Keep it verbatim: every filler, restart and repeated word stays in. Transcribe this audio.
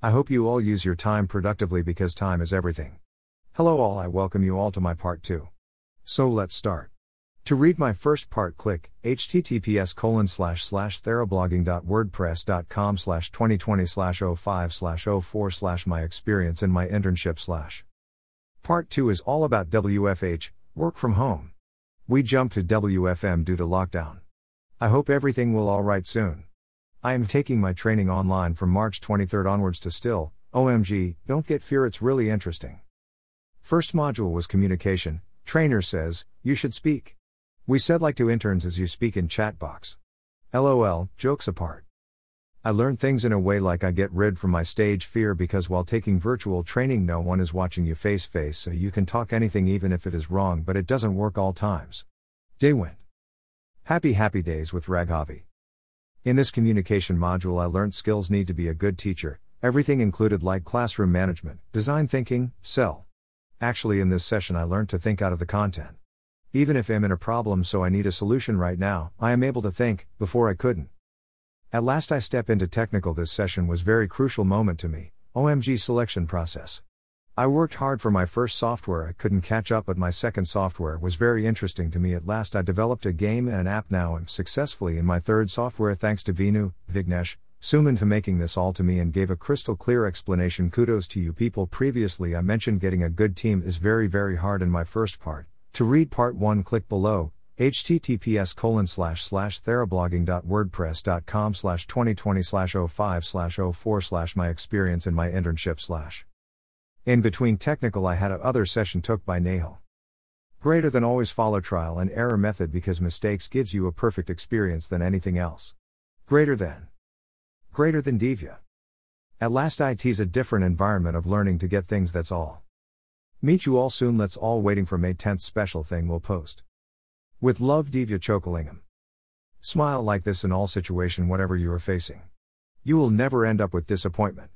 I hope you all use your time productively because time is everything. Hello all, I welcome you all to my part two. So let's start. To read my first part, click https colon slash slash therablogging dot wordpress dot com slash twenty twenty slash oh five slash oh four slash my experience in my internship slash. Part two is all about W F H, work from home. We jumped to W F M due to lockdown. I hope everything will alright soon. I am taking my training online from March twenty-third onwards to still, O M G, don't get fear, it's really interesting. First module was communication, trainer says, you should speak. We said like to interns as you speak in chat box. LOL, jokes apart. I learned things in a way like I get rid from my stage fear because while taking virtual training no one is watching you face face so you can talk anything even if it is wrong but it doesn't work all times. Day went. Happy happy days with Raghavi. In this communication module I learned skills need to be a good teacher, everything included like classroom management, design thinking, sell. Actually in this session I learned to think out of the content. Even if I'm in a problem so I need a solution right now, I am able to think, before I couldn't. At last I step into technical. This session was very crucial moment to me, O M G selection process. I worked hard for my first software, I couldn't catch up but my second software was very interesting to me. At last I developed a game and an app, now I'm successfully in my third software thanks to Vinu, Vignesh, Suman for making this all to me and gave a crystal clear explanation. Kudos to you people. Previously I mentioned getting a good team is very very hard in my first part. To read part one click below, https colon slash slash therablogging.wordpress.com slash 2020 slash 05 slash 04 slash my experience in my internship slash. In between technical I had a other session took by Nahal. Greater than always follow trial and error method because mistakes gives you a perfect experience than anything else. Greater than. Greater than Divya. At last I T's a different environment of learning to get things, that's all. Meet you all soon, let's all waiting for May tenth special thing we'll post. With love, Divya Chokalingham. Smile like this in all situation whatever you are facing. You will never end up with disappointment.